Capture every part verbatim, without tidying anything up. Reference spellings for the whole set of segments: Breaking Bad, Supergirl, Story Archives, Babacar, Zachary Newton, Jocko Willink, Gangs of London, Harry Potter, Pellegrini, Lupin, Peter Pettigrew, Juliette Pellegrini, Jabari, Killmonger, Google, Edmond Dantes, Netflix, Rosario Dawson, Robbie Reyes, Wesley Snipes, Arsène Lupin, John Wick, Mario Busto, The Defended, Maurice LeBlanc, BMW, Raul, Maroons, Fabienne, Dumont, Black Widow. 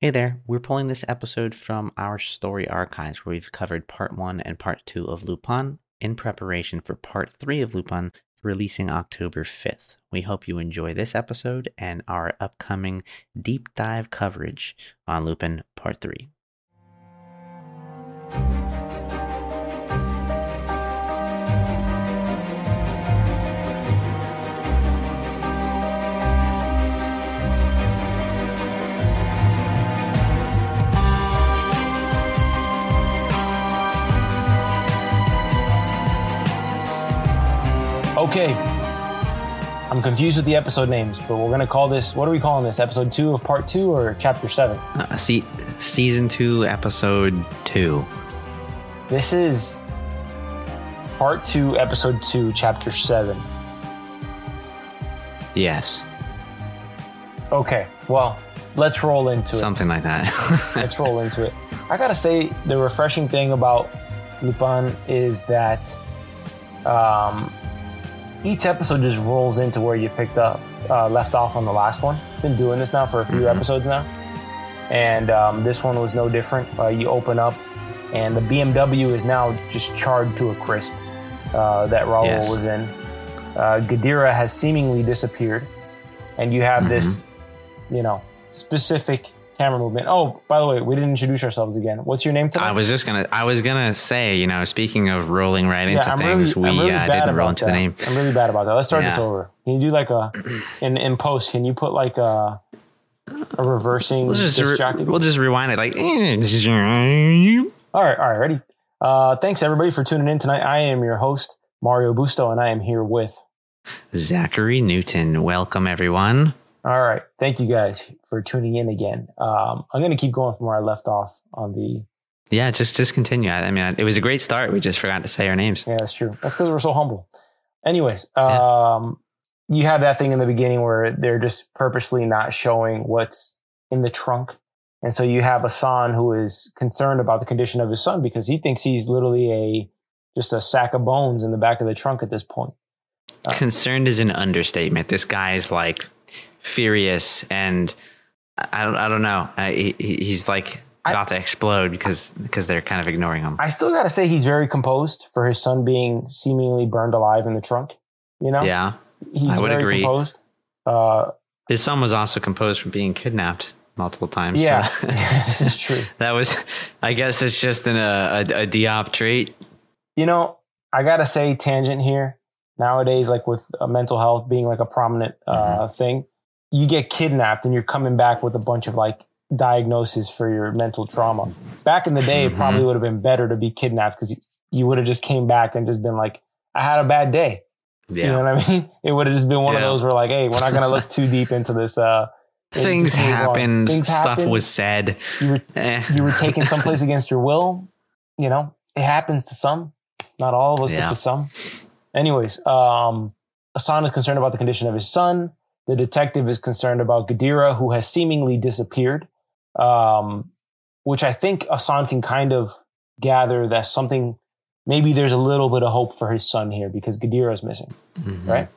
Hey there, we're pulling this episode from our story archives where we've covered part one and part two of Lupin in preparation for part three of Lupin releasing October fifth. We hope you enjoy this episode and our upcoming deep dive coverage on Lupin part three. Okay, I'm confused with the episode names, but we're going to call this, what are we calling this, episode two of part two or chapter seven? Uh, see, season two, episode two. This is part two, episode two, chapter seven. Yes. Okay, well, let's roll into it. Something like that. Let's roll into it. I got to say, the refreshing thing about Lupin is that... um. Each episode just rolls into where you picked up, uh, left off on the last one. Been doing this now for a few mm-hmm. episodes now. And um, this one was no different. Uh, you open up and the B M W is now just charred to a crisp uh, that Raoul yes. was in. Uh, Guédira has seemingly disappeared. And you have mm-hmm. this, you know, specific camera movement. Oh, by the way, we didn't introduce ourselves again. What's your name today? I was just gonna. I was gonna say. You know, speaking of rolling right yeah, into I'm things, really, we really uh, didn't roll into that. the name. I'm really bad about that. Let's start yeah. this over. Can you do like a in in post? Can you put like a a reversing? We'll just, re- we'll just rewind it. Like all right, all right, ready. Uh, thanks everybody for tuning in tonight. I am your host Mario Busto, and I am here with Zachary Newton. Welcome everyone. All right. Thank you guys for tuning in again. Um, I'm going to keep going from where I left off on the... Yeah, just, just continue. I, I mean, it was a great start. We just forgot to say our names. Yeah, that's true. That's because we're so humble. Anyways, um, yeah. You have that thing in the beginning where they're just purposely not showing what's in the trunk. And so you have Assane who is concerned about the condition of his son because he thinks he's literally a just a sack of bones in the back of the trunk at this point. Uh, concerned is an understatement. This guy is like... furious and I don't I don't know I, he, he's like got I, to explode because because they're kind of ignoring him. I still gotta say he's very composed for his son being seemingly burned alive in the trunk, you know. Yeah, he's I would very agree. composed. Uh, his son was also composed from being kidnapped multiple times. Yeah, so. This is true. That was I guess it's just an, a, a, a Diop trait. You know, I gotta say tangent here nowadays like with uh, mental health being like a prominent uh, mm-hmm. thing. You get kidnapped and you're coming back with a bunch of like diagnoses for your mental trauma. Back in the day, mm-hmm. it probably would have been better to be kidnapped because you would have just came back and just been like, I had a bad day. Yeah. You know what I mean? It would have just been one yeah. of those where like, hey, we're not going to look too deep into this. Uh, Things happened. Things stuff happened. was said. You were, eh. you were taken someplace against your will. You know, it happens to some, not all of us, yeah. but to some. Anyways, um, Assane is concerned about the condition of his son. The detective is concerned about Guédira, who has seemingly disappeared, um, which I think Assane can kind of gather that something, maybe there's a little bit of hope for his son here because Guédira is missing, mm-hmm. right?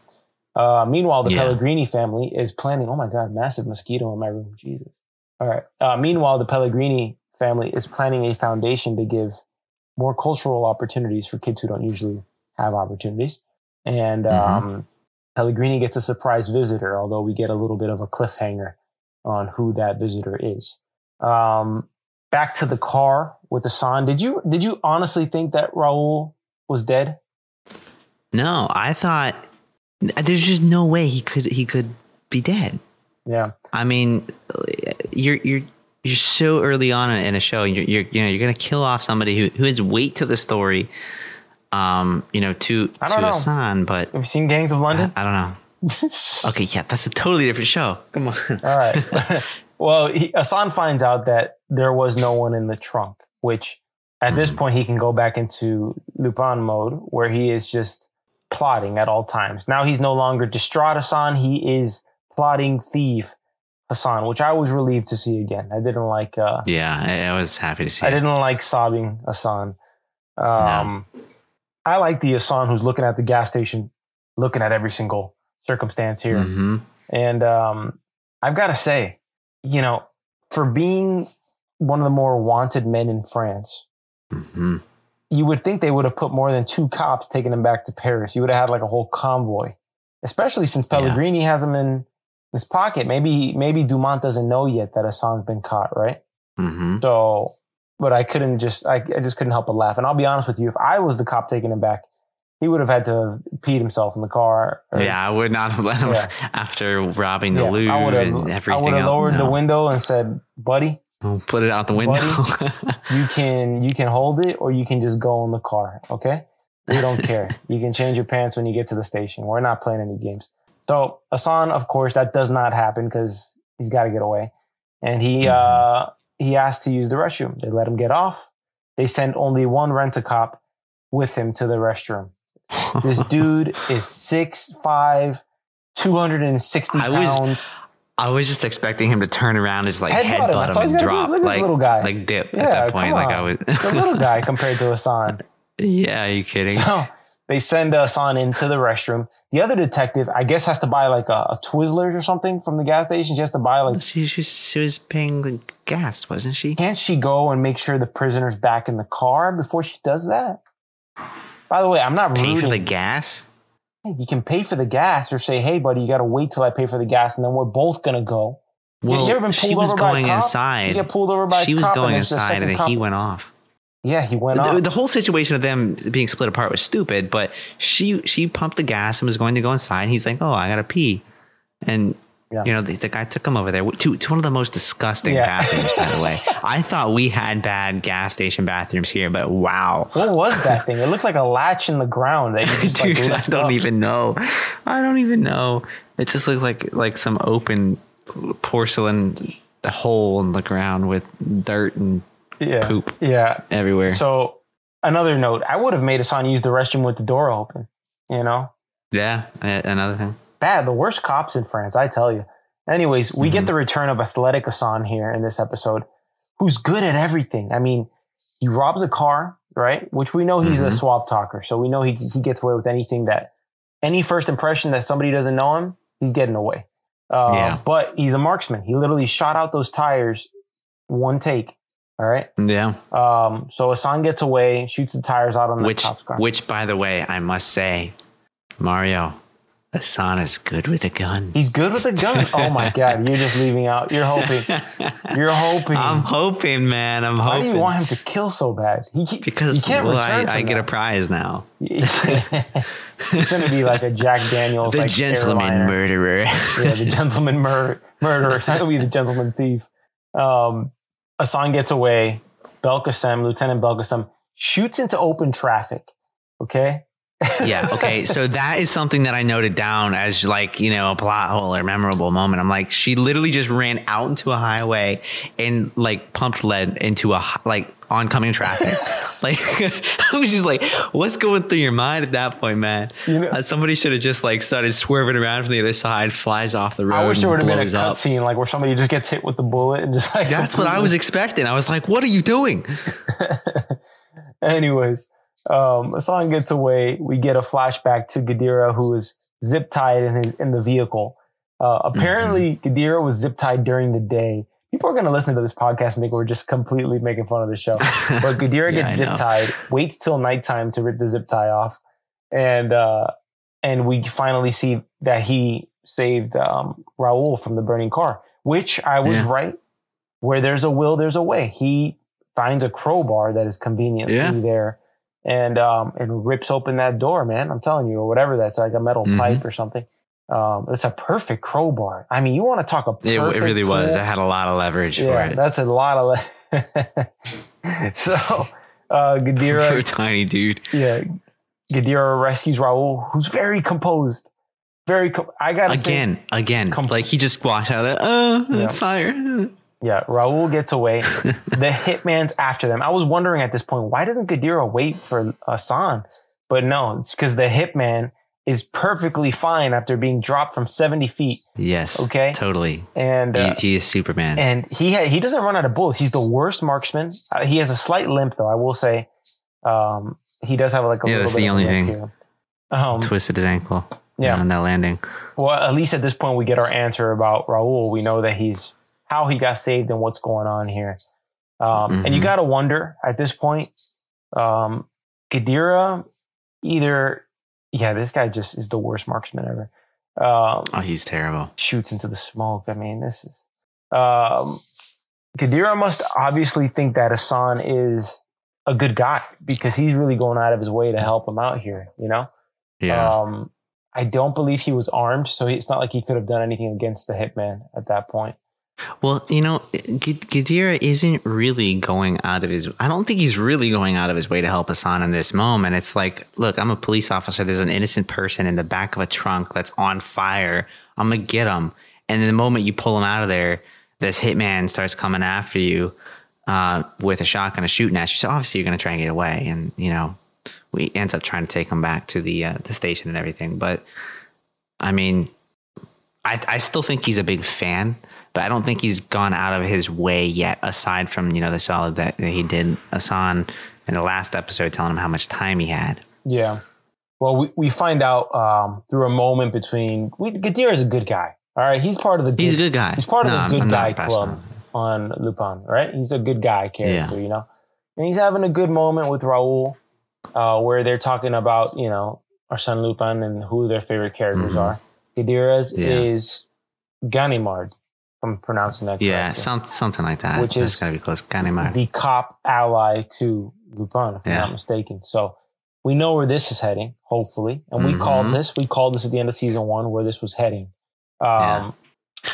Uh, meanwhile, the yeah. Pellegrini family is planning, oh my God, massive mosquito in my room, Jesus. All right. Uh, meanwhile, the Pellegrini family is planning a foundation to give more cultural opportunities for kids who don't usually have opportunities. And, mm-hmm. um, Pellegrini gets a surprise visitor, although we get a little bit of a cliffhanger on who that visitor is. Um, back to the car with Assane. Did you did you honestly think that Raoul was dead? No, I thought there's just no way he could he could be dead. Yeah, I mean, you're you're you're so early on in a show, and you're, you're you know you're gonna kill off somebody who who is weight to the story. Um, you know, to to Assane, but have you seen Gangs of London? I, I don't know. Okay, yeah, that's a totally different show. Come on. All right. Well, he, Assane finds out that there was no one in the trunk, which at mm. this point he can go back into Lupin mode where he is just plotting at all times. Now he's no longer distraught Assane. He is plotting thief Assane, which I was relieved to see again. I didn't like... Uh, yeah, I, I was happy to see I it. didn't like sobbing Assane. Um, no. I like the Assane who's looking at the gas station, looking at every single circumstance here. Mm-hmm. And um, I've got to say, you know, for being one of the more wanted men in France, mm-hmm. you would think they would have put more than two cops taking him back to Paris. You would have had like a whole convoy, especially since Pellegrini yeah. has him in his pocket. Maybe maybe Dumont doesn't know yet that Assange's been caught, right? Mm-hmm. So, but I couldn't just, I, I just couldn't help but laugh. And I'll be honest with you, if I was the cop taking him back, he would have had to have peed himself in the car. Or, yeah, I would not have let him yeah. after robbing the yeah, Louvre and everything. I would have lowered no. the window and said, buddy. Put it out the window. Buddy, you can you can hold it or you can just go in the car, okay? We don't care. You can change your pants when you get to the station. We're not playing any games. So Assane, of course, that does not happen because he's got to get away. And he, mm-hmm. uh, he asked to use the restroom. They let him get off. They sent only one rent-a-cop with him to the restroom. This dude is six five, two hundred sixty pounds. I was, I was just expecting him to turn around and just like headbutt him, headbutt him and drop. Look at like, this little guy. Like dip yeah, at that point. Like I was the little guy compared to Assane. Yeah, are you kidding? So they send Assane into the restroom. The other detective, I guess, has to buy like a, a Twizzlers or something from the gas station. She has to buy like... She, she, she was paying the gas, wasn't she? Can't she go and make sure the prisoner's back in the car before she does that? By the way, I'm not rooting. Pay for the gas? You can pay for the gas or say, hey, buddy, you got to wait till I pay for the gas and then we're both going to go. Well, you ever been pulled she was over going by a cop? inside. You get pulled over by she a was cop going and inside the and then cop. he went off. Yeah, he went the, off. The whole situation of them being split apart was stupid, but she she pumped the gas and was going to go inside. And he's like, oh, I got to pee. And, yeah. you know, the, the guy took him over there to, to one of the most disgusting yeah. bathrooms, by the way. I thought we had bad gas station bathrooms here, but wow. What was that thing? It looked like a latch in the ground. That you just, Dude, like, I don't up. even know. I don't even know. It just looked like like some open porcelain hole in the ground with dirt and yeah. poop yeah. everywhere. So another note, I would have made Assane use the restroom with the door open, you know? Yeah, another thing. Bad, the worst cops in France, I tell you. Anyways, we mm-hmm. get the return of athletic Assane here in this episode, who's good at everything. I mean, he robs a car, right? Which we know he's mm-hmm. a suave talker, so we know he he gets away with anything that any first impression that somebody doesn't know him, he's getting away. Uh, yeah. But he's a marksman. He literally shot out those tires one take. All right. Yeah. Um. So Assane gets away, shoots the tires out on the cop's car. Which, by the way, I must say, Mario. Assane is good with a gun. He's good with a gun. Oh my God! You're just leaving out. You're hoping. You're hoping. I'm hoping, man. I'm hoping. Why do you want him to kill so bad? He, because he can't well, return I, I get a prize now. It's gonna be like a Jack Daniels, the like, gentleman airliner. murderer. Yeah, the gentleman mur- murderer. It's not gonna be the gentleman thief. Um, Assane gets away. Belkacem, Lieutenant Belkacem, shoots into open traffic. Okay. Yeah. Okay. So that is something that I noted down as like, you know, a plot hole or memorable moment. I'm like, she literally just ran out into a highway and like pumped lead into a like oncoming traffic. Like I was just like, what's going through your mind at that point, man? You know, uh, somebody should have just like started swerving around from the other side, flies off the road. I wish there would have been a cutscene like where somebody just gets hit with the bullet and just like. That's what I was expecting. I was like, what are you doing? Anyways. Um, Assane gets away. We get a flashback to Guédira, who is zip tied in his in the vehicle. Uh, apparently, mm-hmm. Guédira was zip tied during the day. People are going to listen to this podcast and think we're just completely making fun of the show. But Guédira yeah, gets zip tied, waits till nighttime to rip the zip tie off, and uh, and we finally see that he saved um, Raoul from the burning car. Which I was yeah. right. Where there's a will, there's a way. He finds a crowbar that is conveniently yeah. there. And um and rips open that door, man. I'm telling you, or whatever that's like a metal mm-hmm. pipe or something. Um, it's a perfect crowbar. I mean, you want to talk a perfect. It, it really tool. was. It had a lot of leverage yeah, for it. That's a lot of. Le- so, uh, Guédira for a tiny dude. Yeah, Guédira rescues Raoul, who's very composed, very cool. I got again, say, again, compl- like he just walked out of the oh yeah. fire. Yeah, Raoul gets away. The hitman's after them. I was wondering at this point, why doesn't Guédira wait for Assane? But no, it's because the hitman is perfectly fine after being dropped from seventy feet. Yes. Okay. Totally. And uh, he, he is Superman. And he ha- he doesn't run out of bullets. He's the worst marksman. Uh, he has a slight limp, though. I will say, um, he does have like a yeah, little bit. Yeah, that's the only thing. Um, Twisted his ankle. Yeah, on that landing. Well, at least at this point, we get our answer about Raoul. We know that he's how he got saved and what's going on here. Um, mm-hmm. And you got to wonder at this point, um, Guédira, either, yeah, this guy just is the worst marksman ever. Um, oh, he's terrible. Shoots into the smoke. I mean, this is, um, Guédira must obviously think that Assane is a good guy because he's really going out of his way to help him out here, you know? Yeah. Um, I don't believe he was armed, so it's not like he could have done anything against the hitman at that point. Well, you know, Guédira isn't really going out of his... I don't think he's really going out of his way to help Assane in this moment. It's like, look, I'm a police officer. There's an innocent person in the back of a trunk that's on fire. I'm going to get him. And the moment you pull him out of there, this hitman starts coming after you uh, with a shotgun, a shooting at you. So obviously you're going to try and get away. And, you know... we ends up trying to take him back to the uh, the station and everything. But I mean, I I still think he's a big fan, but I don't think he's gone out of his way yet. Aside from, you know, the solid that he did Assane in the last episode, telling him how much time he had. Yeah. Well, we, we find out um, through a moment between we Guédira is a good guy. All right, he's part of the good, he's a good guy. He's part no, of the good guy club on Lupin. Right, he's a good guy character, yeah. You know, and he's having a good moment with Raoul. Uh, where they're talking about, you know, Arsène Lupin and who their favorite characters mm-hmm. are. Guédira's yeah. is Ganimard, if I'm pronouncing that correctly. Yeah, some, something like that. Which That's is gotta be close. Ganimard. The cop ally to Lupin, if yeah. I'm not mistaken. So we know where this is heading, hopefully. And we mm-hmm. called this. We called this at the end of season one where this was heading. Um, yeah.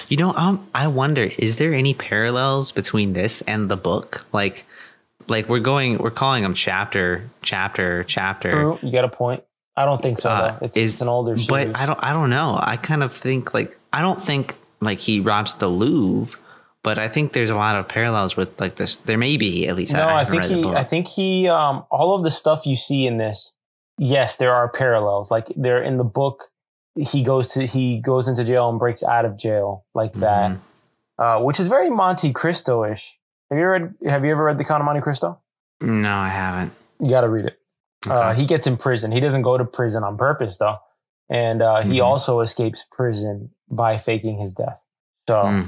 You know, um, I wonder, is there any parallels between this and the book? Like... Like we're going, we're calling them chapter, chapter, chapter. True. You got a point. I don't think so. Uh, it's, is, it's an older series. But I don't, I don't know. I kind of think like, I don't think like he robs the Louvre, but I think there's a lot of parallels with like this. There may be at least. No, I, I think he, I think he, um, all of the stuff you see in this. Yes, there are parallels. Like they're in the book. He goes to, he goes into jail and breaks out of jail like that, mm-hmm. uh, which is very Monte Cristo-ish. Have you read? Have you ever read The Count of Monte Cristo? No, I haven't. You got to read it. Okay. Uh, he gets in prison. He doesn't go to prison on purpose, though, and uh, mm-hmm. he also escapes prison by faking his death. So mm.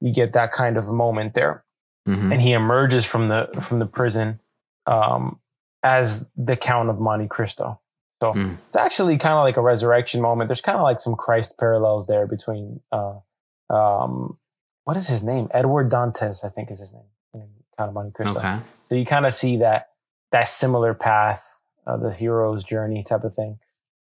you get that kind of moment there, mm-hmm. and he emerges from the from the prison um, as the Count of Monte Cristo. So mm. it's actually kind of like a resurrection moment. There's kind of like some Christ parallels there between. Uh, um, what is his name? Edmond Dantes, I think, is his name. Count of Monte Cristo. Okay. So you kind of see that that similar path, uh, the hero's journey type of thing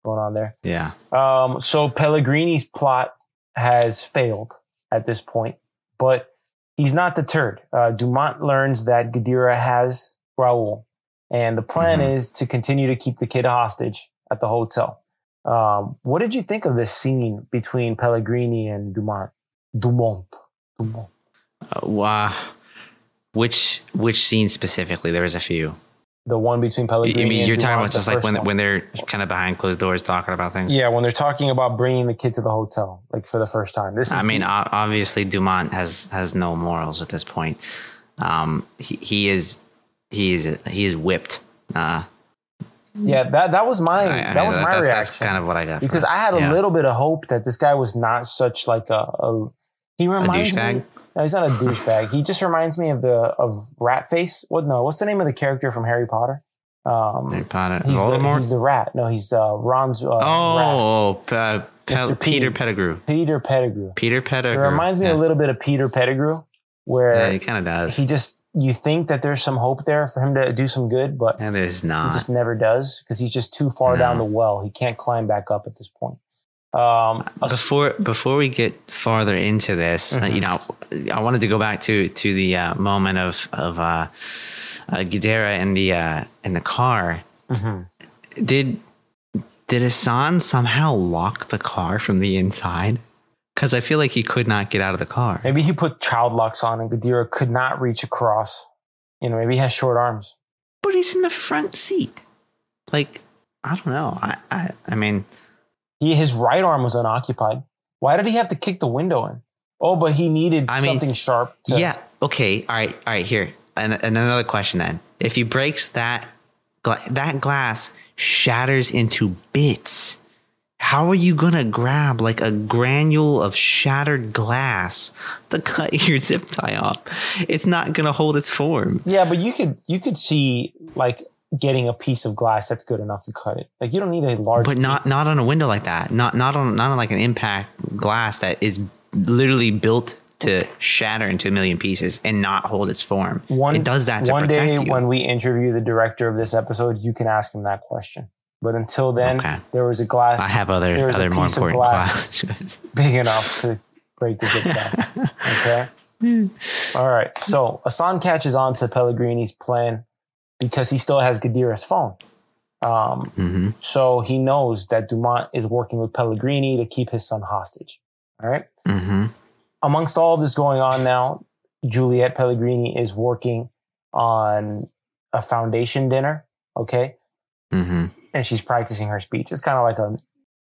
going on there. Yeah. Um, so Pellegrini's plot has failed at this point, but he's not deterred. Uh, Dumont learns that Guédira has Raoul, and the plan mm-hmm. is to continue to keep the kid hostage at the hotel. Um, what did you think of this scene between Pellegrini and Dumont? Dumont. Dumont. Uh, wow. Which which scene specifically? There was a few. The one between Pellegrini. I mean, you're and talking about just like when one. when they're kind of behind closed doors talking about things. Yeah, when they're talking about bringing the kid to the hotel, like for the first time. This. Is I mean, obviously Dumont has has no morals at this point. Um, he, he is he is he is whipped. Uh, yeah, that that was my I, that I, was that, my that's, reaction. That's kind of what I got. Because I had a yeah. little bit of hope that this guy was not such like a. a he reminds a douchebag. me. No, he's not a douchebag. He just reminds me of the of Ratface. What? No, what's the name of the character from Harry Potter? Um, Harry Potter. He's Voldemort. The, he's the rat. No, he's uh, Ron's. Uh, oh, rat. Uh, Mister Pe- Peter Pettigrew. Peter Pettigrew. Peter Pettigrew. It reminds me yeah. a little bit of Peter Pettigrew, where yeah, he kind of does. He just you think that there's some hope there for him to do some good, but and there's not. He just never does because he's just too far no. down the well. He can't climb back up at this point. Um, before before we get farther into this, mm-hmm. uh, you know, I wanted to go back to to the uh, moment of of uh, uh, Guédira in the uh, in the car. Mm-hmm. Did Did Assane somehow lock the car from the inside? Because I feel like he could not get out of the car. Maybe he put child locks on and Guédira could not reach across. You know, maybe he has short arms. But he's in the front seat. Like, I don't know. I, I, I mean... He, his right arm was unoccupied. Why did he have to kick the window in? Oh, but he needed I something mean, sharp. To- yeah. Okay. All right. All right. Here. And, and another question then. If he breaks that, gla- that glass shatters into bits, how are you going to grab like a granule of shattered glass to cut your zip tie off? It's not going to hold its form. Yeah. But you could, you could see like, getting a piece of glass that's good enough to cut it. Like you don't need a large, but not, piece. Not on a window like that. Not not on not on like an impact glass that is literally built to shatter into a million pieces and not hold its form. One, it does that to protect you. One day when we interview the director of this episode, you can ask him that question. But until then, okay. there was a glass. I have other there was other a more piece important of glass questions big enough to break the zip down. Okay. All right. So Assane catches on to Pellegrini's plan, because he still has Guédira's phone. Um, mm-hmm. So he knows that Dumont is working with Pellegrini to keep his son hostage. All right. Mm-hmm. Amongst all this going on now, Juliette Pellegrini is working on a foundation dinner. Okay. Mm-hmm. And she's practicing her speech. It's kind of like a,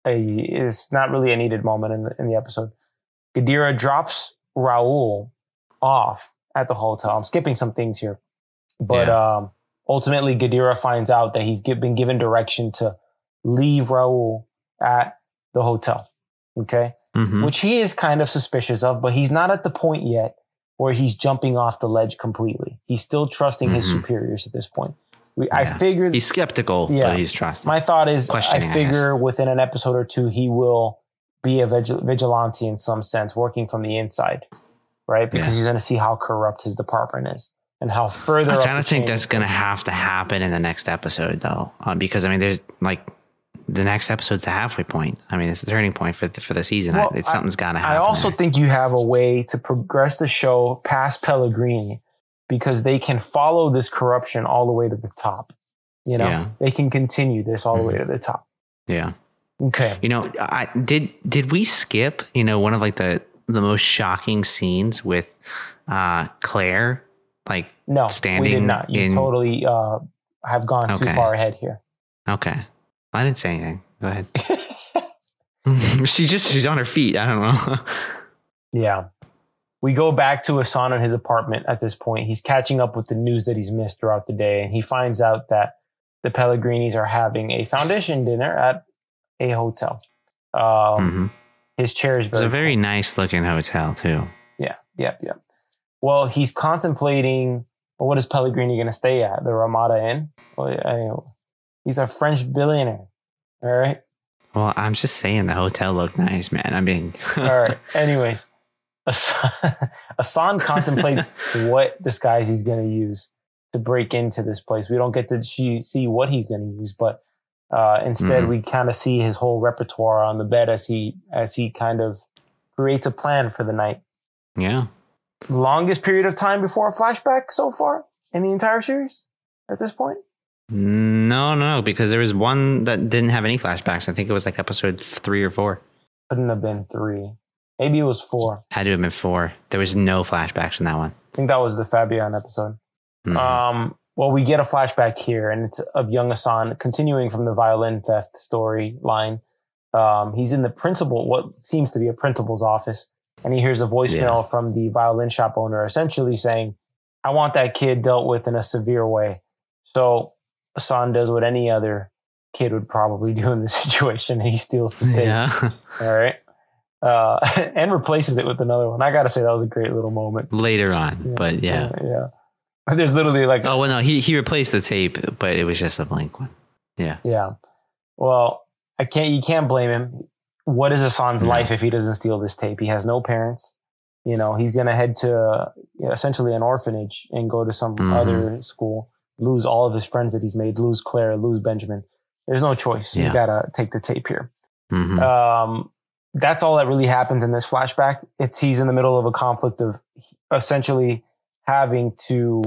a, it's not really a needed moment in the, in the episode. Guédira drops Raoul off at the hotel. I'm skipping some things here, but, yeah. um, Ultimately, Guédira finds out that he's been given direction to leave Raoul at the hotel, okay? Mm-hmm. Which he is kind of suspicious of, but he's not at the point yet where he's jumping off the ledge completely. He's still trusting mm-hmm. his superiors at this point. We, yeah. I figure... He's skeptical, yeah, but he's trusting. My thought is, I figure I within an episode or two, he will be a vigil- vigilante in some sense, working from the inside, right? Because yes. he's going to see how corrupt his department is. And how further I kind of think that's going to have to happen in the next episode, though, um, because I mean, there's like the next episode's the halfway point. I mean, it's the turning point for the, for the season. Well, I, it's, I, something's got to happen. I also there. think you have a way to progress the show past Pellegrini because they can follow this corruption all the way to the top. You know, yeah. they can continue this all the way to the top. Yeah. Okay. You know, I did. Did we skip? You know, one of like the the most shocking scenes with uh, Claire. Like no, standing we did not. You in, totally uh, have gone okay. too far ahead here. Okay, I didn't say anything. Go ahead. she just she's on her feet. I don't know. yeah, we go back to Assane in his apartment at this point. He's catching up with the news that he's missed throughout the day, and he finds out that the Pellegrinis are having a foundation dinner at a hotel. Um, mm-hmm. His chair is very. It's a very cool. nice looking hotel too. Yeah. Yeah. Yeah. Well, he's contemplating, well, what is Pellegrini going to stay at? The Ramada Inn? Well, I mean, he's a French billionaire. All right. Well, I'm just saying the hotel looked nice, man. I mean. all right. Anyways, Assane, Assane contemplates what disguise he's going to use to break into this place. We don't get to see what he's going to use, but uh, instead mm. we kind of see his whole repertoire on the bed as he as he kind of creates a plan for the night. Yeah. Longest period of time before a flashback so far in the entire series at this point? No, no, because there was one that didn't have any flashbacks. I think it was like episode three or four. Couldn't have been three. Maybe it was four. Had to have been four. There was no flashbacks in that one. I think that was the Fabienne episode. Mm-hmm. Um, well, we get a flashback here, and it's of young Assane continuing from the violin theft storyline. Um, he's in the principal, what seems to be a principal's office. And he hears a voicemail yeah. from the violin shop owner essentially saying, I want that kid dealt with in a severe way. So Assane does what any other kid would probably do in this situation. He steals the tape. Yeah. All right. Uh, and replaces it with another one. I got to say that was a great little moment. Later on. Yeah. But yeah. Yeah. yeah. There's literally like. Oh, well, no, he, he replaced the tape, but it was just a blank one. Yeah. Yeah. Well, I can't, you can't blame him. What is Assane's yeah. life if he doesn't steal this tape? He has no parents. You know, he's going to head to uh, essentially an orphanage and go to some mm-hmm. other school, lose all of his friends that he's made, lose Claire, lose Benjamin. There's no choice. Yeah. He's got to take the tape here. Mm-hmm. Um, that's all that really happens in this flashback. It's he's in the middle of a conflict of essentially having to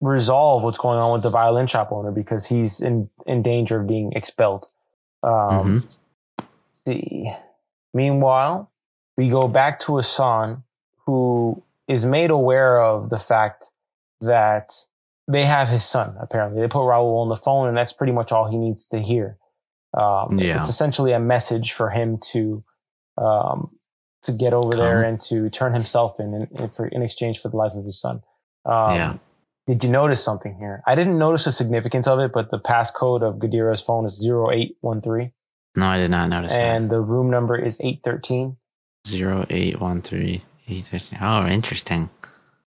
resolve what's going on with the violin shop owner because he's in, in danger of being expelled. Um, mm-hmm. Let's see. Meanwhile, we go back to Assane, who is made aware of the fact that they have his son, apparently. They put Raul on the phone, and that's pretty much all he needs to hear. Um, yeah. It's essentially a message for him to um, to get over Come. there and to turn himself in in, in, for, in exchange for the life of his son. Um, yeah. Did you notice something here? I didn't notice the significance of it, but the passcode of Guédira's phone is zero eight one three. No, I did not notice and that. And the room number is eight thirteen. zero eight one three. eight thirteen. Oh, interesting.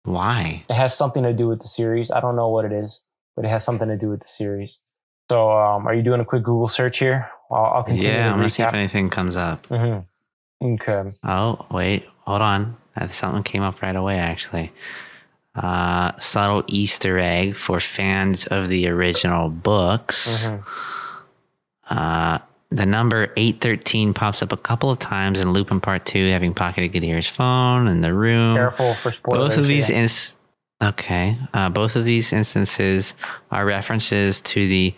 Why? It has something to do with the series. I don't know what it is, but it has something to do with the series. So um, are you doing a quick Google search here? I'll, I'll continue. Yeah, I'm going to see if anything comes up. Mm-hmm. Okay. Oh, wait. Hold on. Something came up right away, actually. Uh, subtle Easter egg for fans of the original books. Mm-hmm. Uh, the number eight thirteen pops up a couple of times in Lupin Part two, having pocketed Guédira's phone in the room. Careful for spoilers. Both of these yeah. ins- okay. Uh, both of these instances are references to the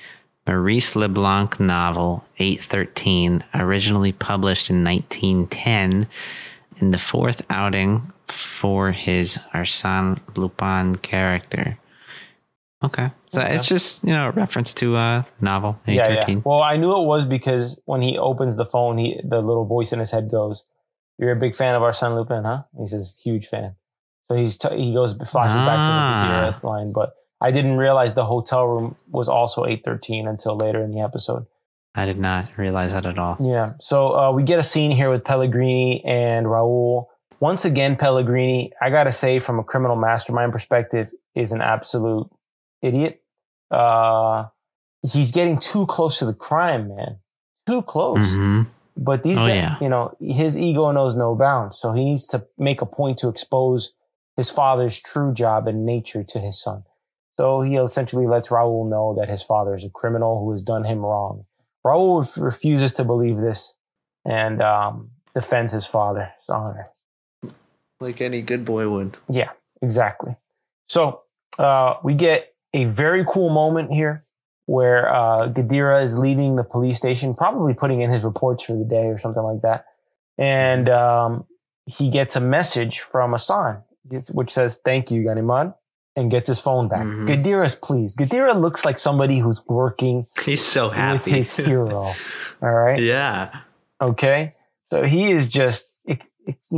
Maurice LeBlanc novel eight thirteen, originally published in nineteen ten, in the fourth outing for his Arsène Lupin character. Okay. So okay. It's just, you know, a reference to a novel, eight thirteen. Yeah, yeah. Well, I knew it was because when he opens the phone, he the little voice in his head goes, "You're a big fan of Arsène Lupin, huh?" He says, "Huge fan." So he's t- he goes, flashes ah. back to the Guédira line, but I didn't realize the hotel room was also eight thirteen until later in the episode. I did not realize that at all. Yeah. So uh, we get a scene here with Pellegrini and Raul. Once again, Pellegrini, I got to say, from a criminal mastermind perspective, is an absolute idiot. Uh, he's getting too close to the crime, man. Too close. Mm-hmm. But these oh, guys, yeah. you know, his ego knows no bounds. So he needs to make a point to expose his father's true job and nature to his son. So he essentially lets Raul know that his father is a criminal who has done him wrong. Raul refuses to believe this and um, defends his father's honor. Like any good boy would. Yeah, exactly. So uh, we get a very cool moment here where uh, Guédira is leaving the police station, probably putting in his reports for the day or something like that. And um, he gets a message from Assane, which says, "Thank you, Ganimard," and gets his phone back. Mm-hmm. Guédira's pleased. Guédira looks like somebody who's working. He's so happy. With his hero. All right. Yeah. Okay. So he is just, you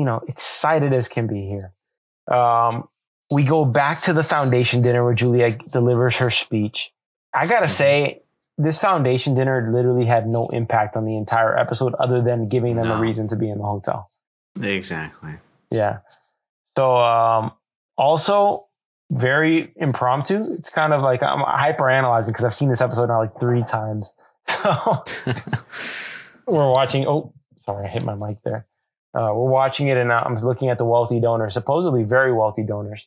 know, excited as can be here. Um, we go back to the foundation dinner where Juliette delivers her speech. I got to say, this foundation dinner literally had no impact on the entire episode other than giving them no. a reason to be in the hotel. Exactly. Yeah. So um, also, very impromptu. It's kind of like I'm hyperanalyzing because I've seen this episode now like three times. So we're watching. Oh, sorry, I hit my mic there. Uh, we're watching it, and I'm looking at the wealthy donors, supposedly very wealthy donors.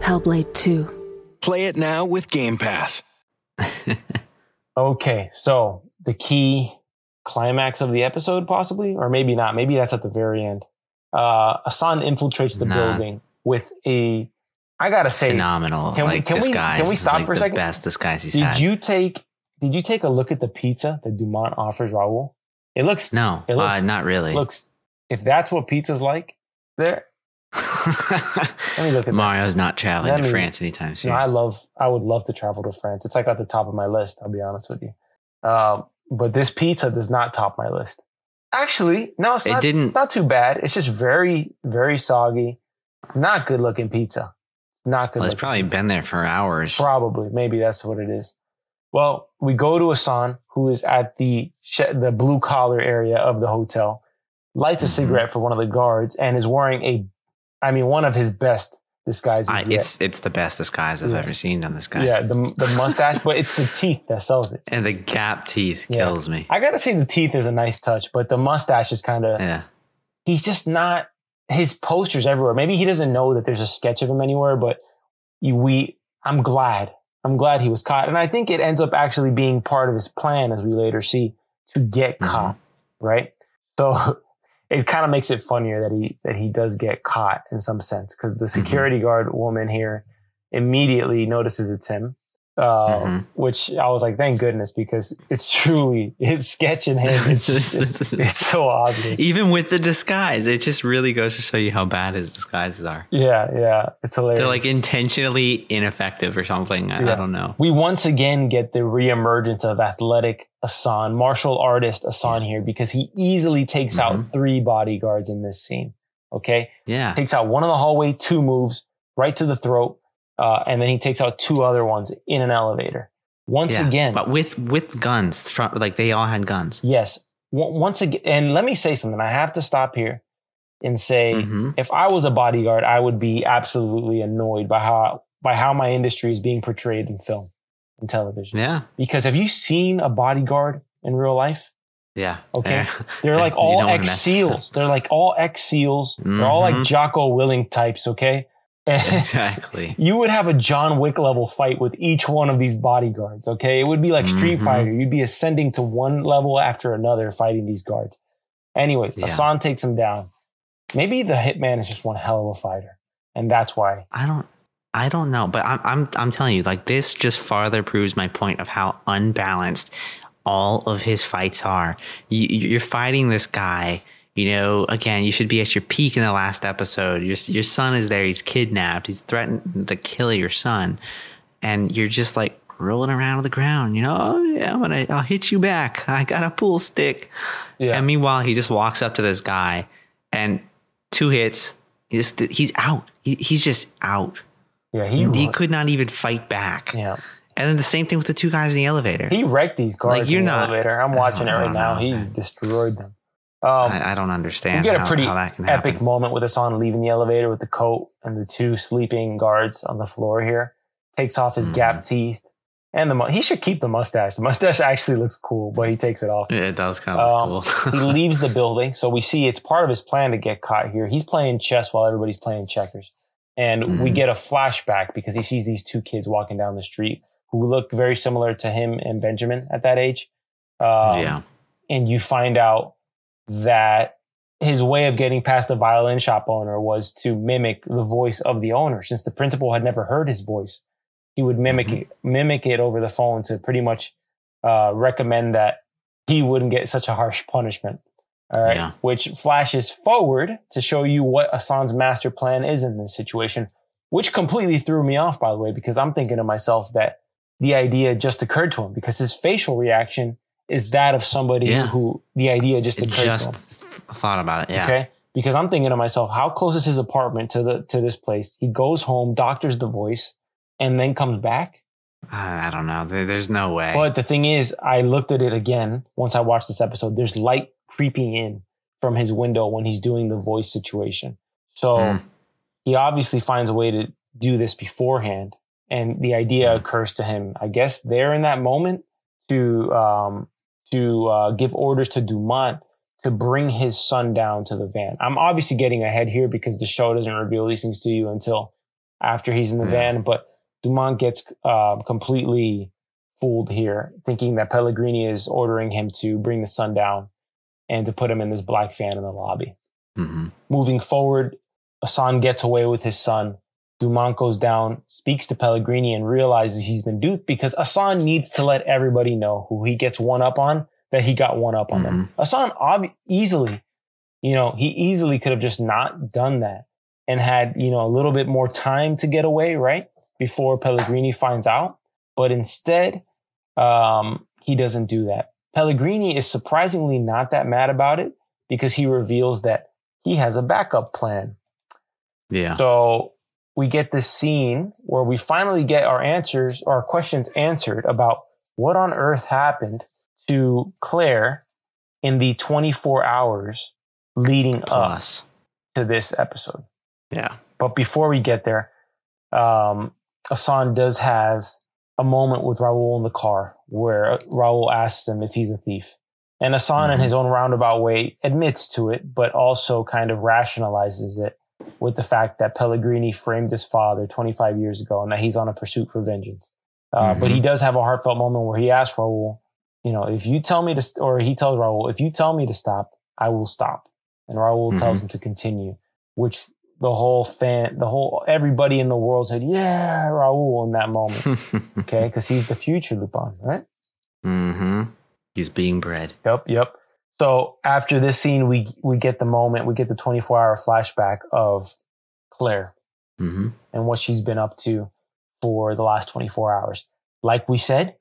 Hellblade two. Play it now with Game Pass. Okay, so the key climax of the episode, possibly, or maybe not. Maybe that's at the very end. Uh, Assane infiltrates the nah. building. With a, I gotta say, phenomenal. Can like, we can we can we stop like for a second? The best disguise he's did had. you take? Did you take a look at the pizza that Dumont offers Raul? It looks no, it looks, uh, not really. Looks if that's what pizza's like, there. Let me look at Mario's that. not traveling Let to me, France anytime soon. No, I love. I would love to travel to France. It's like at the top of my list. I'll be honest with you. Uh, but this pizza does not top my list. Actually, no, it's it not. Didn't, it's not too bad. It's just very, very soggy. Not good looking pizza. Not good. Well, it's probably pizza. been there for hours. Probably, maybe that's what it is. Well, we go to Assane, who is at the sh- the blue collar area of the hotel, lights a mm-hmm. cigarette for one of the guards, and is wearing a, I mean, one of his best disguises I, yet. It's it's the best disguise I've yeah. ever seen on this guy. Yeah, the the mustache, but it's the teeth that sells it. And the gap teeth yeah. kills me. I gotta say the teeth is a nice touch, but the mustache is kind of. Yeah. He's just not. His posters everywhere. Maybe he doesn't know that there's a sketch of him anywhere, but we. I'm glad. I'm glad he was caught, and I think it ends up actually being part of his plan, as we later see, to get mm-hmm. caught. Right. So. It kind of makes it funnier that he that he does get caught in some sense, because the security mm-hmm. guard woman here immediately notices it's him, uh, mm-hmm. which I was like, thank goodness, because it's truly his sketch in him. It's just it's, it's so obvious. Even with the disguise, it just really goes to show you how bad his disguises are. Yeah, yeah, it's hilarious. They're like intentionally ineffective or something. I, yeah. I don't know. We once again get the reemergence of athletic Assane, martial artist Assane here, because he easily takes mm-hmm. out three bodyguards in this scene. Okay. Yeah. Takes out one in the hallway, two moves right to the throat. Uh, and then he takes out two other ones in an elevator. Once yeah, again. But with, with guns, from, like they all had guns. Yes. W- once again. And let me say something. I have to stop here and say, mm-hmm. if I was a bodyguard, I would be absolutely annoyed by how, by how my industry is being portrayed in film. In television. Yeah. Because have you seen a bodyguard in real life? Yeah. Okay. They're, they're like all ex-SEALs. They're like all ex-SEALs. Mm-hmm. They're all like Jocko Willink types, okay? And exactly. You would have a John Wick level fight with each one of these bodyguards, okay? It would be like Street mm-hmm. Fighter. You'd be ascending to one level after another fighting these guards. Anyways, yeah. Assane takes him down. Maybe the hitman is just one hell of a fighter. And that's why. I don't... I don't know, but I'm, I'm I'm telling you, like this just farther proves my point of how unbalanced all of his fights are. You, you're fighting this guy, you know. Again, you should be at your peak in the last episode. Your your son is there. He's kidnapped. He's threatened to kill your son, and you're just like rolling around on the ground. You know, oh, yeah, I'm gonna I'll hit you back. I got a pool stick. Yeah. And meanwhile, he just walks up to this guy, and two hits. He's he's out. He, he's just out. Yeah, he, he could not even fight back. Yeah, and then the same thing with the two guys in the elevator. He wrecked these guards like, in the not, elevator. I'm watching it right now. Know, he man. destroyed them. Um, I, I don't understand. You get a pretty how, how epic happen. moment with Assane leaving the elevator with the coat and the two sleeping guards on the floor here. Takes off his mm-hmm. gap teeth and the mu- he should keep the mustache. The mustache actually looks cool, but he takes it off. Yeah, it does kind of um, look cool. He leaves the building, so we see it's part of his plan to get caught here. He's playing chess while everybody's playing checkers. And mm-hmm. we get a flashback because he sees these two kids walking down the street who look very similar to him and Benjamin at that age. Um, yeah. And you find out that his way of getting past the violin shop owner was to mimic the voice of the owner. Since the principal had never heard his voice, he would mimic mm-hmm. it, mimic it over the phone to pretty much uh, recommend that he wouldn't get such a harsh punishment. All right, yeah. Which flashes forward to show you what Assane's master plan is in this situation, which completely threw me off, by the way, because I'm thinking to myself that the idea just occurred to him because his facial reaction is that of somebody yeah. who the idea just it occurred just to him. Just thought about it, yeah. Okay, because I'm thinking to myself, how close is his apartment to the to this place? He goes home, doctors the voice, and then comes back. I don't know. There, there's no way. But the thing is, I looked at it again once I watched this episode. There's light creeping in from his window when he's doing the voice situation. So mm. he obviously finds a way to do this beforehand. And the idea mm. occurs to him, I guess, there in that moment to um, to uh, give orders to Dumont to bring his son down to the van. I'm obviously getting ahead here because the show doesn't reveal these things to you until after he's in the yeah. van. But Dumont gets uh, completely fooled here, thinking that Pellegrini is ordering him to bring the son down and to put him in this black van in the lobby. Mm-hmm. Moving forward, Assane gets away with his son. Dumont goes down, speaks to Pellegrini, and realizes he's been duped because Assane needs to let everybody know who he gets one up on, that he got one up on mm-hmm. them. Assane ob- easily, you know, he easily could have just not done that and had, you know, a little bit more time to get away, right? Before Pellegrini finds out, but instead um, he doesn't do that. Pellegrini is surprisingly not that mad about it because he reveals that he has a backup plan. Yeah. So we get this scene where we finally get our answers, our questions answered about what on earth happened to Claire in the twenty-four hours leading Plus. up to this episode. Yeah. But before we get there, um, Assane does have a moment with Raoul in the car where Raoul asks him if he's a thief. And Assane, mm-hmm. in his own roundabout way, admits to it, but also kind of rationalizes it with the fact that Pellegrini framed his father twenty-five years ago and that he's on a pursuit for vengeance. Uh, mm-hmm. But he does have a heartfelt moment where he asks Raoul, you know, if you tell me to, st- or he tells Raoul, if you tell me to stop, I will stop. And Raoul mm-hmm. tells him to continue, which the whole fan, the whole, everybody in the world said, yeah, Raoul in that moment. Okay. Because he's the future Lupin, right? Mm-hmm. He's being bred. Yep. Yep. So after this scene, we, we get the moment, we get the twenty-four hour flashback of Claire mm-hmm. and what she's been up to for the last twenty-four hours. Like we said,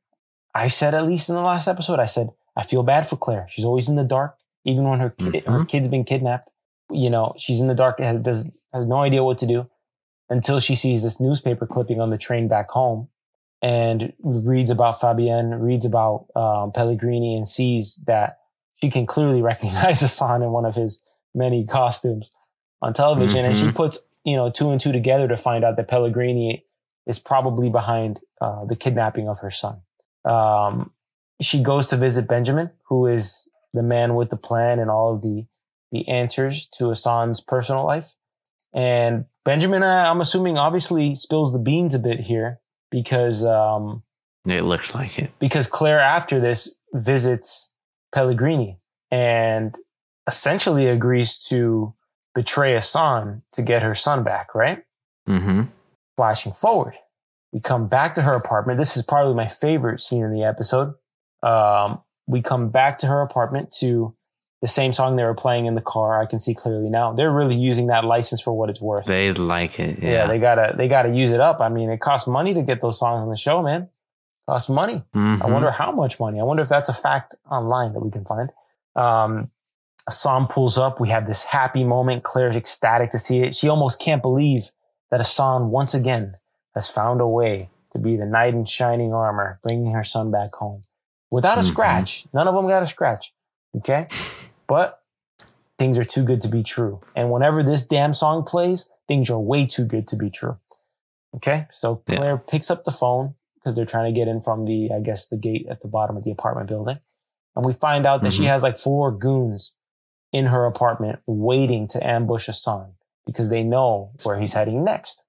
I said, at least in the last episode, I said, I feel bad for Claire. She's always in the dark. Even when her, kid, mm-hmm. her kid's been kidnapped, you know, she's in the dark, has, does, has no idea what to do until she sees this newspaper clipping on the train back home and reads about Fabienne, reads about um, Pellegrini, and sees that she can clearly recognize Assane in one of his many costumes on television. Mm-hmm. And she puts, you know, two and two together to find out that Pellegrini is probably behind uh, the kidnapping of her son. Um, she goes to visit Benjamin, who is the man with the plan and all of the, the answers to Assane's personal life. And Benjamin, uh, I'm assuming, obviously spills the beans a bit here because... Um, it looks like it. Because Claire, after this, visits Pellegrini and essentially agrees to betray Assane to get her son back, right? Mm-hmm. Flashing forward. We come back to her apartment. This is probably my favorite scene in the episode. Um... We come back to her apartment to the same song they were playing in the car. I can see clearly now. They're really using that license for what it's worth. They like it. Yeah, yeah they gotta they gotta use it up. I mean, it costs money to get those songs on the show, man. It costs money. Mm-hmm. I wonder how much money. I wonder if that's a fact online that we can find. Um, Assane pulls up. We have this happy moment. Claire's ecstatic to see it. She almost can't believe that Assane once again has found a way to be the knight in shining armor, bringing her son back home. Without a scratch. Mm-hmm. None of them got a scratch. Okay? But things are too good to be true. And whenever this damn song plays, things are way too good to be true. Okay? So Claire yeah. picks up the phone because they're trying to get in from the, I guess, the gate at the bottom of the apartment building. And we find out that mm-hmm. she has like four goons in her apartment waiting to ambush Assane because they know where he's heading next.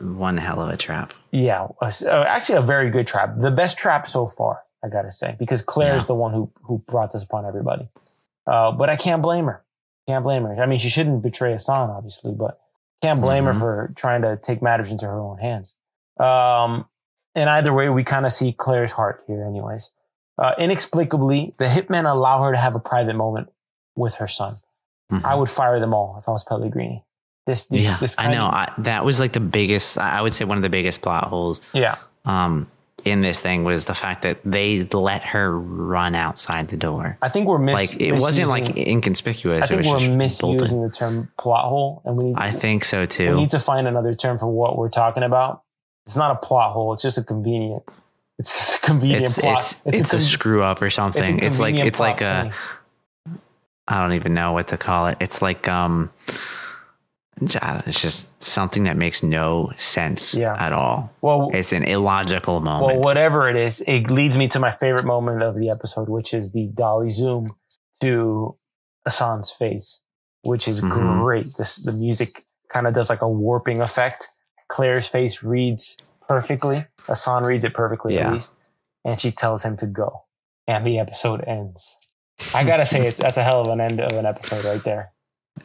One hell of a trap. Yeah. Actually, a very good trap. The best trap so far. I gotta say, because Claire is yeah. the one who who brought this upon everybody. Uh, but I can't blame her. Can't blame her. I mean, she shouldn't betray Assane, obviously, but can't blame mm-hmm. her for trying to take matters into her own hands. Um, and either way, we kind of see Claire's heart here anyways. Uh, inexplicably, the hitmen allow her to have a private moment with her son. Mm-hmm. I would fire them all if I was Pellegrini. This, this, yeah, this kind I know. Of- I, that was like the biggest, I would say one of the biggest plot holes. Yeah. Um, in this thing was the fact that they let her run outside the door. I think we're mis- like it misusing, wasn't like inconspicuous. I think we're misusing bolted. the term plot hole, and we need to, I think so too. We need to find another term for what we're talking about. It's not a plot hole. It's just a convenient. It's just a convenient it's, plot. It's, it's, it's a, a screw up or something. It's, it's like it's like a. Point. I don't even know what to call it. It's like um. It's just something that makes no sense yeah. at all. Well, it's an illogical moment. Well, whatever it is, it leads me to my favorite moment of the episode, which is the dolly zoom to Assane's face, which is mm-hmm. great. This, the music kind of does like a warping effect. Claire's face reads perfectly. Assane reads it perfectly, yeah. at least. And she tells him to go. And the episode ends. I got to say, it's, that's a hell of an end of an episode right there.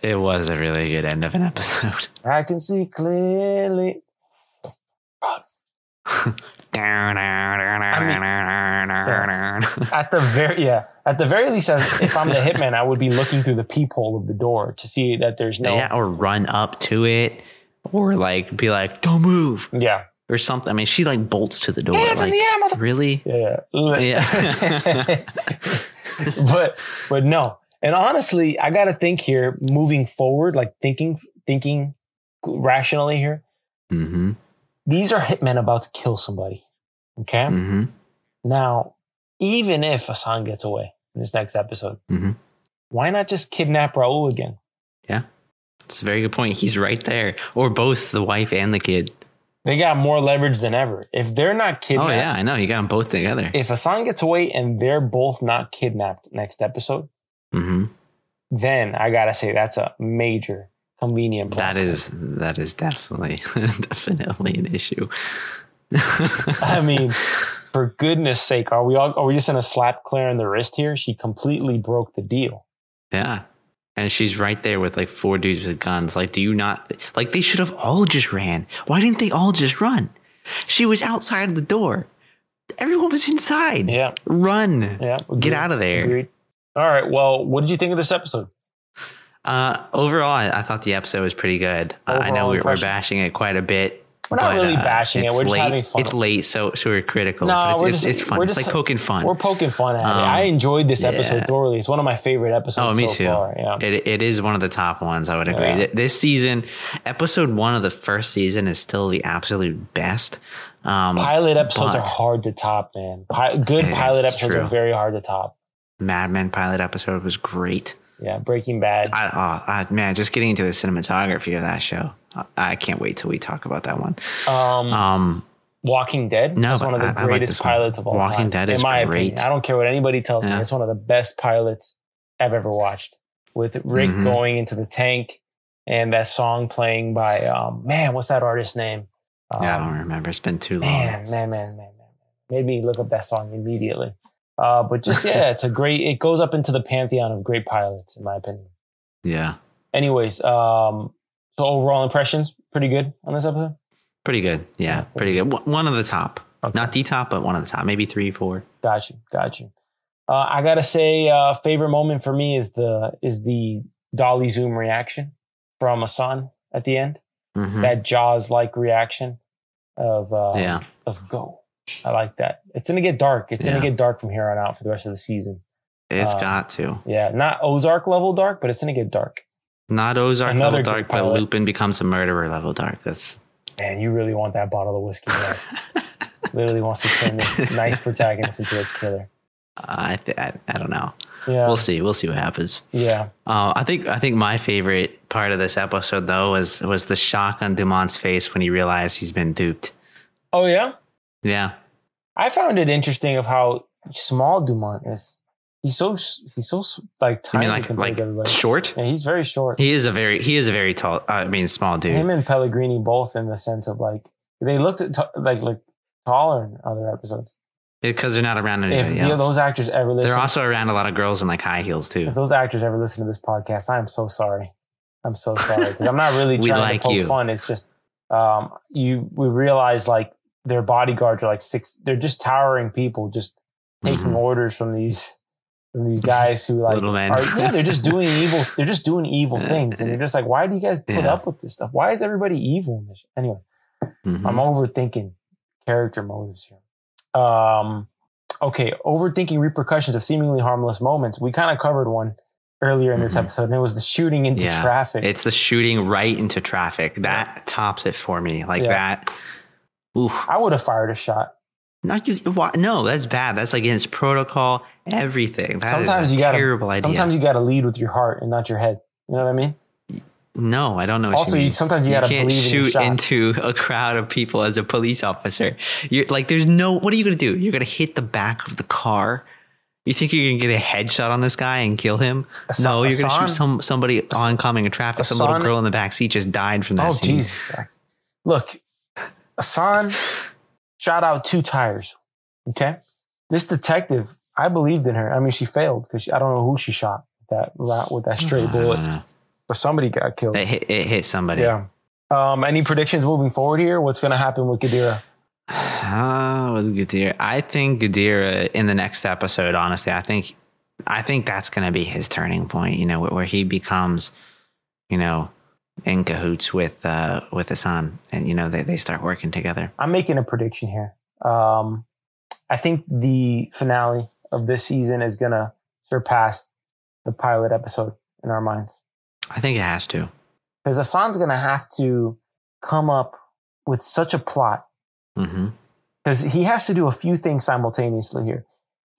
It was a really good end of an episode. I can see clearly. I mean, at the very yeah, at the very least, if I'm the hitman, I would be looking through the peephole of the door to see that there's no yeah, or run up to it, or like be like, "Don't move," yeah, or something. I mean, she like bolts to the door. Yeah, it's like, in the air, mother- really? Yeah, yeah. but but no. And honestly, I got to think here, moving forward, like thinking, thinking rationally here. Mm-hmm. These are hitmen about to kill somebody. Okay. Mm-hmm. Now, even if Assane gets away in this next episode, mm-hmm. why not just kidnap Raoul again? Yeah, it's a very good point. He's right there, or both the wife and the kid. They got more leverage than ever. If they're not kidnapped. Oh, yeah, I know. You got them both together. If Assane gets away and they're both not kidnapped next episode, mm-hmm. then I got to say that's a major convenient plot. That is, that is definitely, definitely an issue. I mean, for goodness sake, are we all, are we just going to slap Claire in the wrist here? She completely broke the deal. Yeah. And she's right there with like four dudes with guns. Like, do you not, like, they should have all just ran. Why didn't they all just run? She was outside the door. Everyone was inside. Yeah. Run. Yeah. Agreed. Get out of there. Agreed. All right. Well, what did you think of this episode? Uh, overall, I, I thought the episode was pretty good. Uh, I know we, we're bashing it quite a bit. We're not but, really uh, bashing it. We're just late. having fun. It's late, so so we're critical. No, but it's, we're just, it's, it's fun. We're just, it's like poking fun. We're poking fun at um, it. I enjoyed this episode yeah. thoroughly. It's one of my favorite episodes. Oh, me so too. Far. Yeah. It it is one of the top ones. I would agree. Yeah. This season, episode one of the first season is still the absolute best. Um, pilot episodes are hard to top, man. Pi- good pilot episodes true. are very hard to top. Mad Men pilot episode was great. Yeah, Breaking Bad. I, oh, I, man, just getting into the cinematography of that show. I can't wait till we talk about that one. Um, um, Walking Dead. No, that's one of the I, greatest I like pilots of all Walking time. Walking Dead is in my great. Opinion. I don't care what anybody tells yeah. me. It's one of the best pilots I've ever watched. With Rick mm-hmm. going into the tank and that song playing by, um, man, what's that artist's name? Um, yeah, I don't remember. It's been too long. Man, man, man, man, man. Made me look up that song immediately. Uh, but just, yeah, it's a great, it goes up into the pantheon of great pilots, in my opinion. Yeah. Anyways, um, so overall impressions, pretty good on this episode? Pretty good. Yeah, okay. pretty good. W- one of the top. Okay. Not the top, but one of the top. Maybe three, four. Got you. Got you. Uh, I got to say, uh, favorite moment for me is the is the dolly zoom reaction from Assane at the end. Mm-hmm. That Jaws-like reaction of, uh, yeah. of go. I like that. It's going to get dark. It's yeah. going to get dark from here on out for the rest of the season. It's uh, got to. Yeah, not Ozark level dark, but it's going to get dark. Not Ozark Another level dark, but Lupin becomes a murderer level dark. That's man, you really want that bottle of whiskey. Right? Literally wants to turn this nice protagonist into a killer. Uh, I, th- I I don't know. Yeah, we'll see. We'll see what happens. Yeah. Uh, I think I think my favorite part of this episode though was was the shock on Dumont's face when he realized he's been duped. Oh yeah. Yeah. I found it interesting of how small Dumont is. He's so he's so like tiny. I mean, like, compared to everybody. Short. Yeah, he's very short. He is a very he is a very tall. Uh, I mean, small dude. Him and Pellegrini both in the sense of like they looked at t- like like taller in other episodes because they're not around anybody. If else. Know, those actors ever listen, they're also around a lot of girls in like high heels too. If those actors ever listen to this podcast, I'm so sorry. I'm so sorry because I'm not really trying like to poke you. fun. It's just um, you we realize like their bodyguards are like six. They're just towering people, just taking mm-hmm. orders from these. And these guys who like are, yeah, they're just doing evil. They're just doing evil things, and they're just like, why do you guys put yeah. up with this stuff? Why is everybody evil in this? Anyway, mm-hmm. I'm overthinking character motives here. Um, okay, overthinking repercussions of seemingly harmless moments. We kind of covered one earlier in this mm-hmm. episode, and it was the shooting into yeah. traffic. It's the shooting right into traffic that yeah. tops it for me. Like yeah. that. Oof. I would have fired a shot. Not you. No, that's bad. That's against protocol. Everything. That sometimes is a you gotta, terrible idea. Sometimes you got to lead with your heart and not your head. You know what I mean? No, I don't know. What also, you mean. sometimes you, you got to believe in your shot. Can't shoot into a crowd of people as a police officer. You're like, there's no. What are you going to do? You're going to hit the back of the car. You think you're going to get a headshot on this guy and kill him? Assane, no, you're going to shoot some somebody oncoming in traffic. Assane, some little girl in the back seat just died from that. Oh, scene. Jeez. Look, Assane. Shot out two tires. Okay, this detective, I believed in her. I mean, she failed because I don't know who she shot that with that stray bullet, but somebody got killed. It hit, it hit somebody. Yeah. Um, any predictions moving forward here? What's going to happen with Guédira? Ah, uh, with Guédira, I think Guédira in the next episode. Honestly, I think, I think that's going to be his turning point. You know, where, where he becomes, you know. in cahoots with uh, with Assane, and you know they, they start working together. I'm making a prediction here. Um, I think the finale of this season is gonna surpass the pilot episode in our minds. I think it has to, because Assane's gonna have to come up with such a plot, because mm-hmm. he has to do a few things simultaneously here.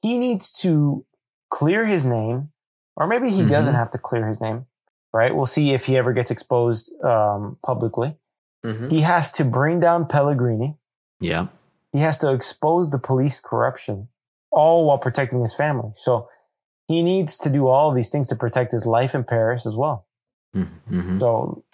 He needs to clear his name, or maybe he mm-hmm. doesn't have to clear his name. Right, we'll see if he ever gets exposed um, publicly. Mm-hmm. He has to bring down Pellegrini. Yeah. He has to expose the police corruption, all while protecting his family. So he needs to do all of these things to protect his life in Paris as well. Mm-hmm. So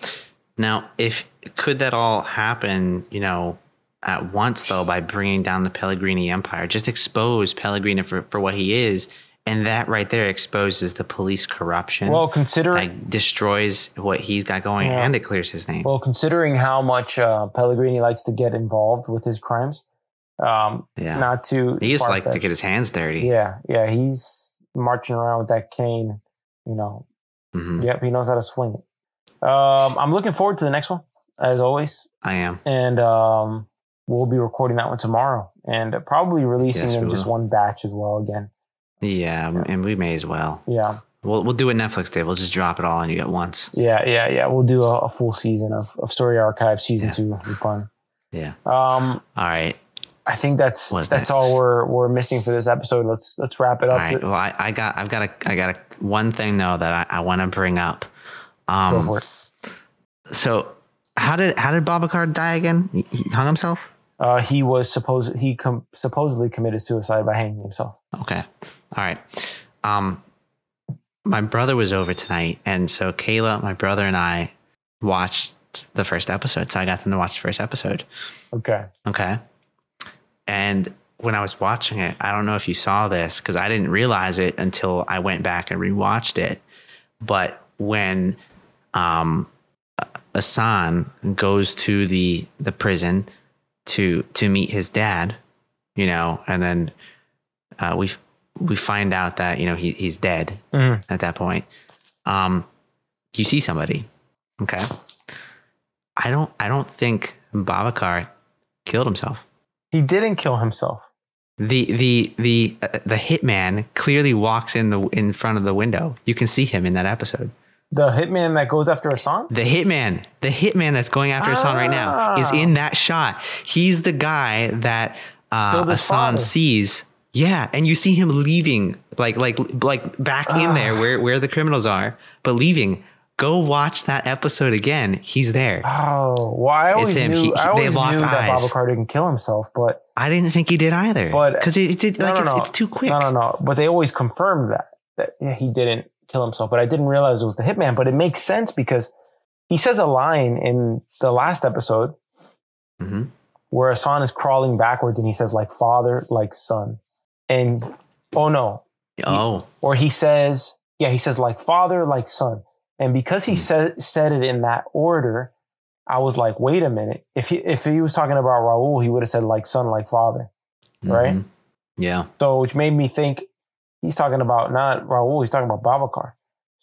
now, if could that all happen, you know, at once, though, by bringing down the Pellegrini Empire, just expose Pellegrini for, for what he is. And that right there exposes the police corruption. Well, considering that destroys what he's got going, yeah. and it clears his name. Well, considering how much uh, Pellegrini likes to get involved with his crimes, um, yeah. not too he just likes to get his hands dirty. Yeah, yeah, he's marching around with that cane. You know, mm-hmm. yep, he knows how to swing it. Um, I'm looking forward to the next one, as always. I am, and um, we'll be recording that one tomorrow, and probably releasing yes, in just one batch as well again. Yeah, and we may as well. Yeah. We'll we'll do a Netflix day. We'll just drop it all on you at once. Yeah, yeah, yeah. We'll do a, a full season of, of Story Archive season yeah. two. Lupin. Yeah. Um all right. I think that's What's that's next? all we're we're missing for this episode. Let's let's wrap it up. All right. Well, I, I got I've got a I got a one thing though that I, I want to bring up. Um Go for it. So how did how did Babacar die again? He, he hung himself? Uh, he was supposed he com- supposedly committed suicide by hanging himself. Okay. All right. Um, my brother was over tonight. And so Kayla, my brother, and I watched the first episode. So I got them to watch the first episode. Okay. Okay. And when I was watching it, I don't know if you saw this because I didn't realize it until I went back and rewatched it. But when um, Assane goes to the, the prison to to meet his dad, you know, and then uh, we we find out that, you know, he he's dead mm. at that point. Um, you see somebody, okay? I don't I don't think Babacar killed himself. He didn't kill himself. The the the uh, the hitman clearly walks in the in front of the window. You can see him in that episode. The hitman that goes after Assane? The hitman. The hitman that's going after ah. Assane right now is in that shot. He's the guy that uh, Assane sees. Yeah, and you see him leaving, like like like back ah. in there where, where the criminals are, but leaving. Go watch that episode again. He's there. Oh, well, I always knew, he, he, I always knew that Babacar didn't kill himself, but... I didn't think he did either. Because it, it did, no, like, no, it's, no. it's too quick. No, no, no. But they always confirmed that, that he didn't kill himself, but I didn't realize it was the hitman. But it makes sense because he says a line in the last episode mm-hmm. where Assane is crawling backwards and he says like father, like son, and oh no, oh he, or he says yeah he says like father, like son, and because he mm-hmm. said said it in that order, I was like, wait a minute, if he if he was talking about Raul, he would have said like son, like father, mm-hmm. right? Yeah. So which made me think. He's talking about not Raul. He's talking about Babacar.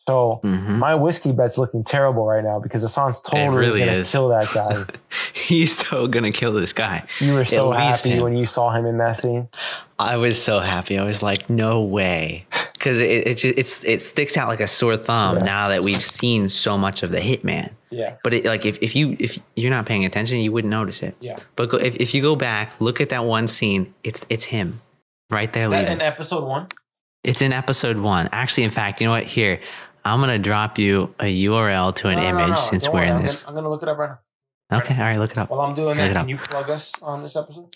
So mm-hmm. my whiskey bet's looking terrible right now because Assange's totally really going to kill that guy. He's so going to kill this guy. You were so happy him. when you saw him in that scene. I was so happy. I was like, no way. Because it it, just, it's, it sticks out like a sore thumb yeah. now that we've seen so much of the hitman. Yeah. But it, like if, if, you, if you're not paying attention, you wouldn't notice it. Yeah. But go, if, if you go back, look at that one scene, it's it's him right there. Is that in episode one? It's in episode one. Actually, in fact, you know what? Here, I'm going to drop you a U R L to an no, no, image no, no. since Don't we're worry. in this. I'm going to look it up right now. Okay. All right. Look it up. While I'm doing that, can you plug us on this episode?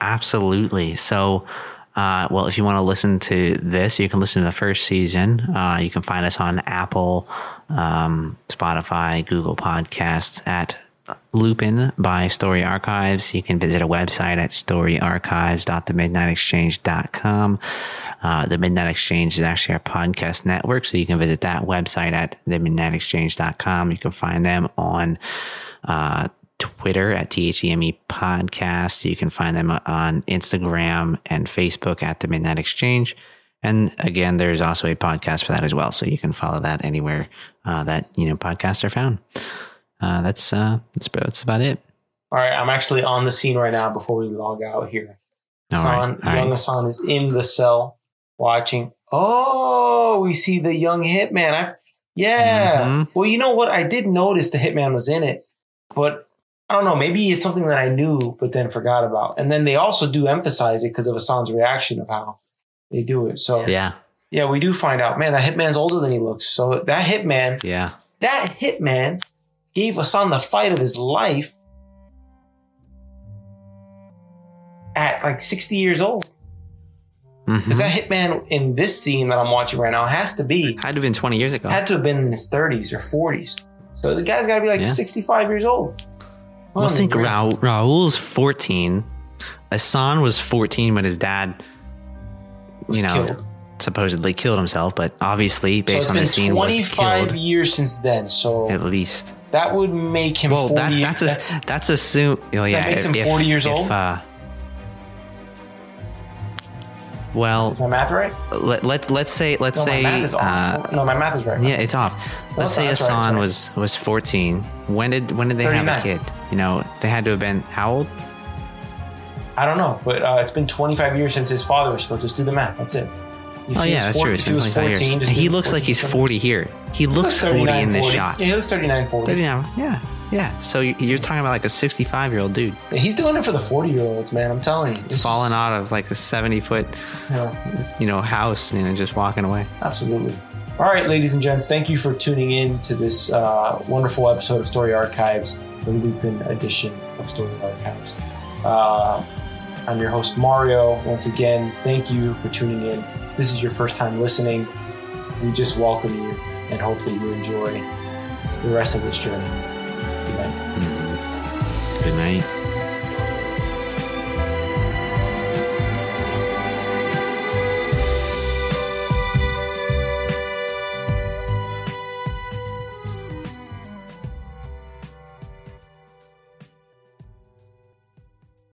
Absolutely. So, uh, well, if you want to listen to this, you can listen to the first season. Uh, you can find us on Apple, um, Spotify, Google Podcasts at Lupin by Story Archives. You can visit a website at story archives dot the midnight exchange dot com. Uh, the Midnight Exchange is actually our podcast network, so you can visit that website at the midnight exchange dot com. You can find them on uh, Twitter at T H E M E Podcast. You can find them on Instagram and Facebook at The Midnight Exchange. And again, there's also a podcast for that as well, so you can follow that anywhere uh, that you know podcasts are found. Uh, that's, uh, that's, that's about it. All right. I'm actually on the scene right now before we log out here. All Assane, right, young right. Assane is in the cell watching. Oh, we see the young hitman. I've, yeah. Mm-hmm. Well, you know what? I did notice the hitman was in it, but I don't know. Maybe it's something that I knew, but then forgot about. And then they also do emphasize it because of Assane's reaction of how they do it. So yeah, yeah, we do find out, man, that hitman's older than he looks. So that hitman, yeah, that hitman gave Assane the fight of his life at like sixty years old. Because mm-hmm. that hitman in this scene that I'm watching right now has to be... Had to have been twenty years ago. Had to have been in his thirties or forties. So the guy's got to be like yeah. sixty-five years old. Well, I think Ra- Raul's fourteen. Assane was fourteen when his dad, was you know, killed. supposedly killed himself. But obviously, based so on the scene, was killed. It's been twenty-five years since then. So at least that would make him. Well, forty that's that's years, a, that's assume. Oh yeah, that makes him if, forty years if, old. Uh, well, is my math right? Let let let's say let's no, say my math is off. Uh, no, my math is right. Yeah, it's off. Let's no, say Assane right, right. was was fourteen. When did when did they thirty-nine. Have a kid? You know, they had to have been how old? I don't know, but uh, it's been twenty-five years since his father was killed. Just do the math. That's it. If oh yeah, that's forty, true. It's been twenty-five fourteen, years. He looks like he's forty here. He looks forty in this forty. Shot. Yeah, he looks thirty-nine, forty. thirty-nine, yeah, yeah. So you're talking about like a sixty-five-year-old dude. He's doing it for the forty-year-olds, man. I'm telling you. Falling is, out of like a seventy-foot, yeah. you know, house, you know, just walking away. Absolutely. All right, ladies and gents, thank you for tuning in to this uh, wonderful episode of Story Archives, the Lupin edition of Story Archives. Uh, I'm your host, Mario. Once again, thank you for tuning in. If this is your first time listening, we just welcome you and hope that you enjoy the rest of this journey. Good night. Good night.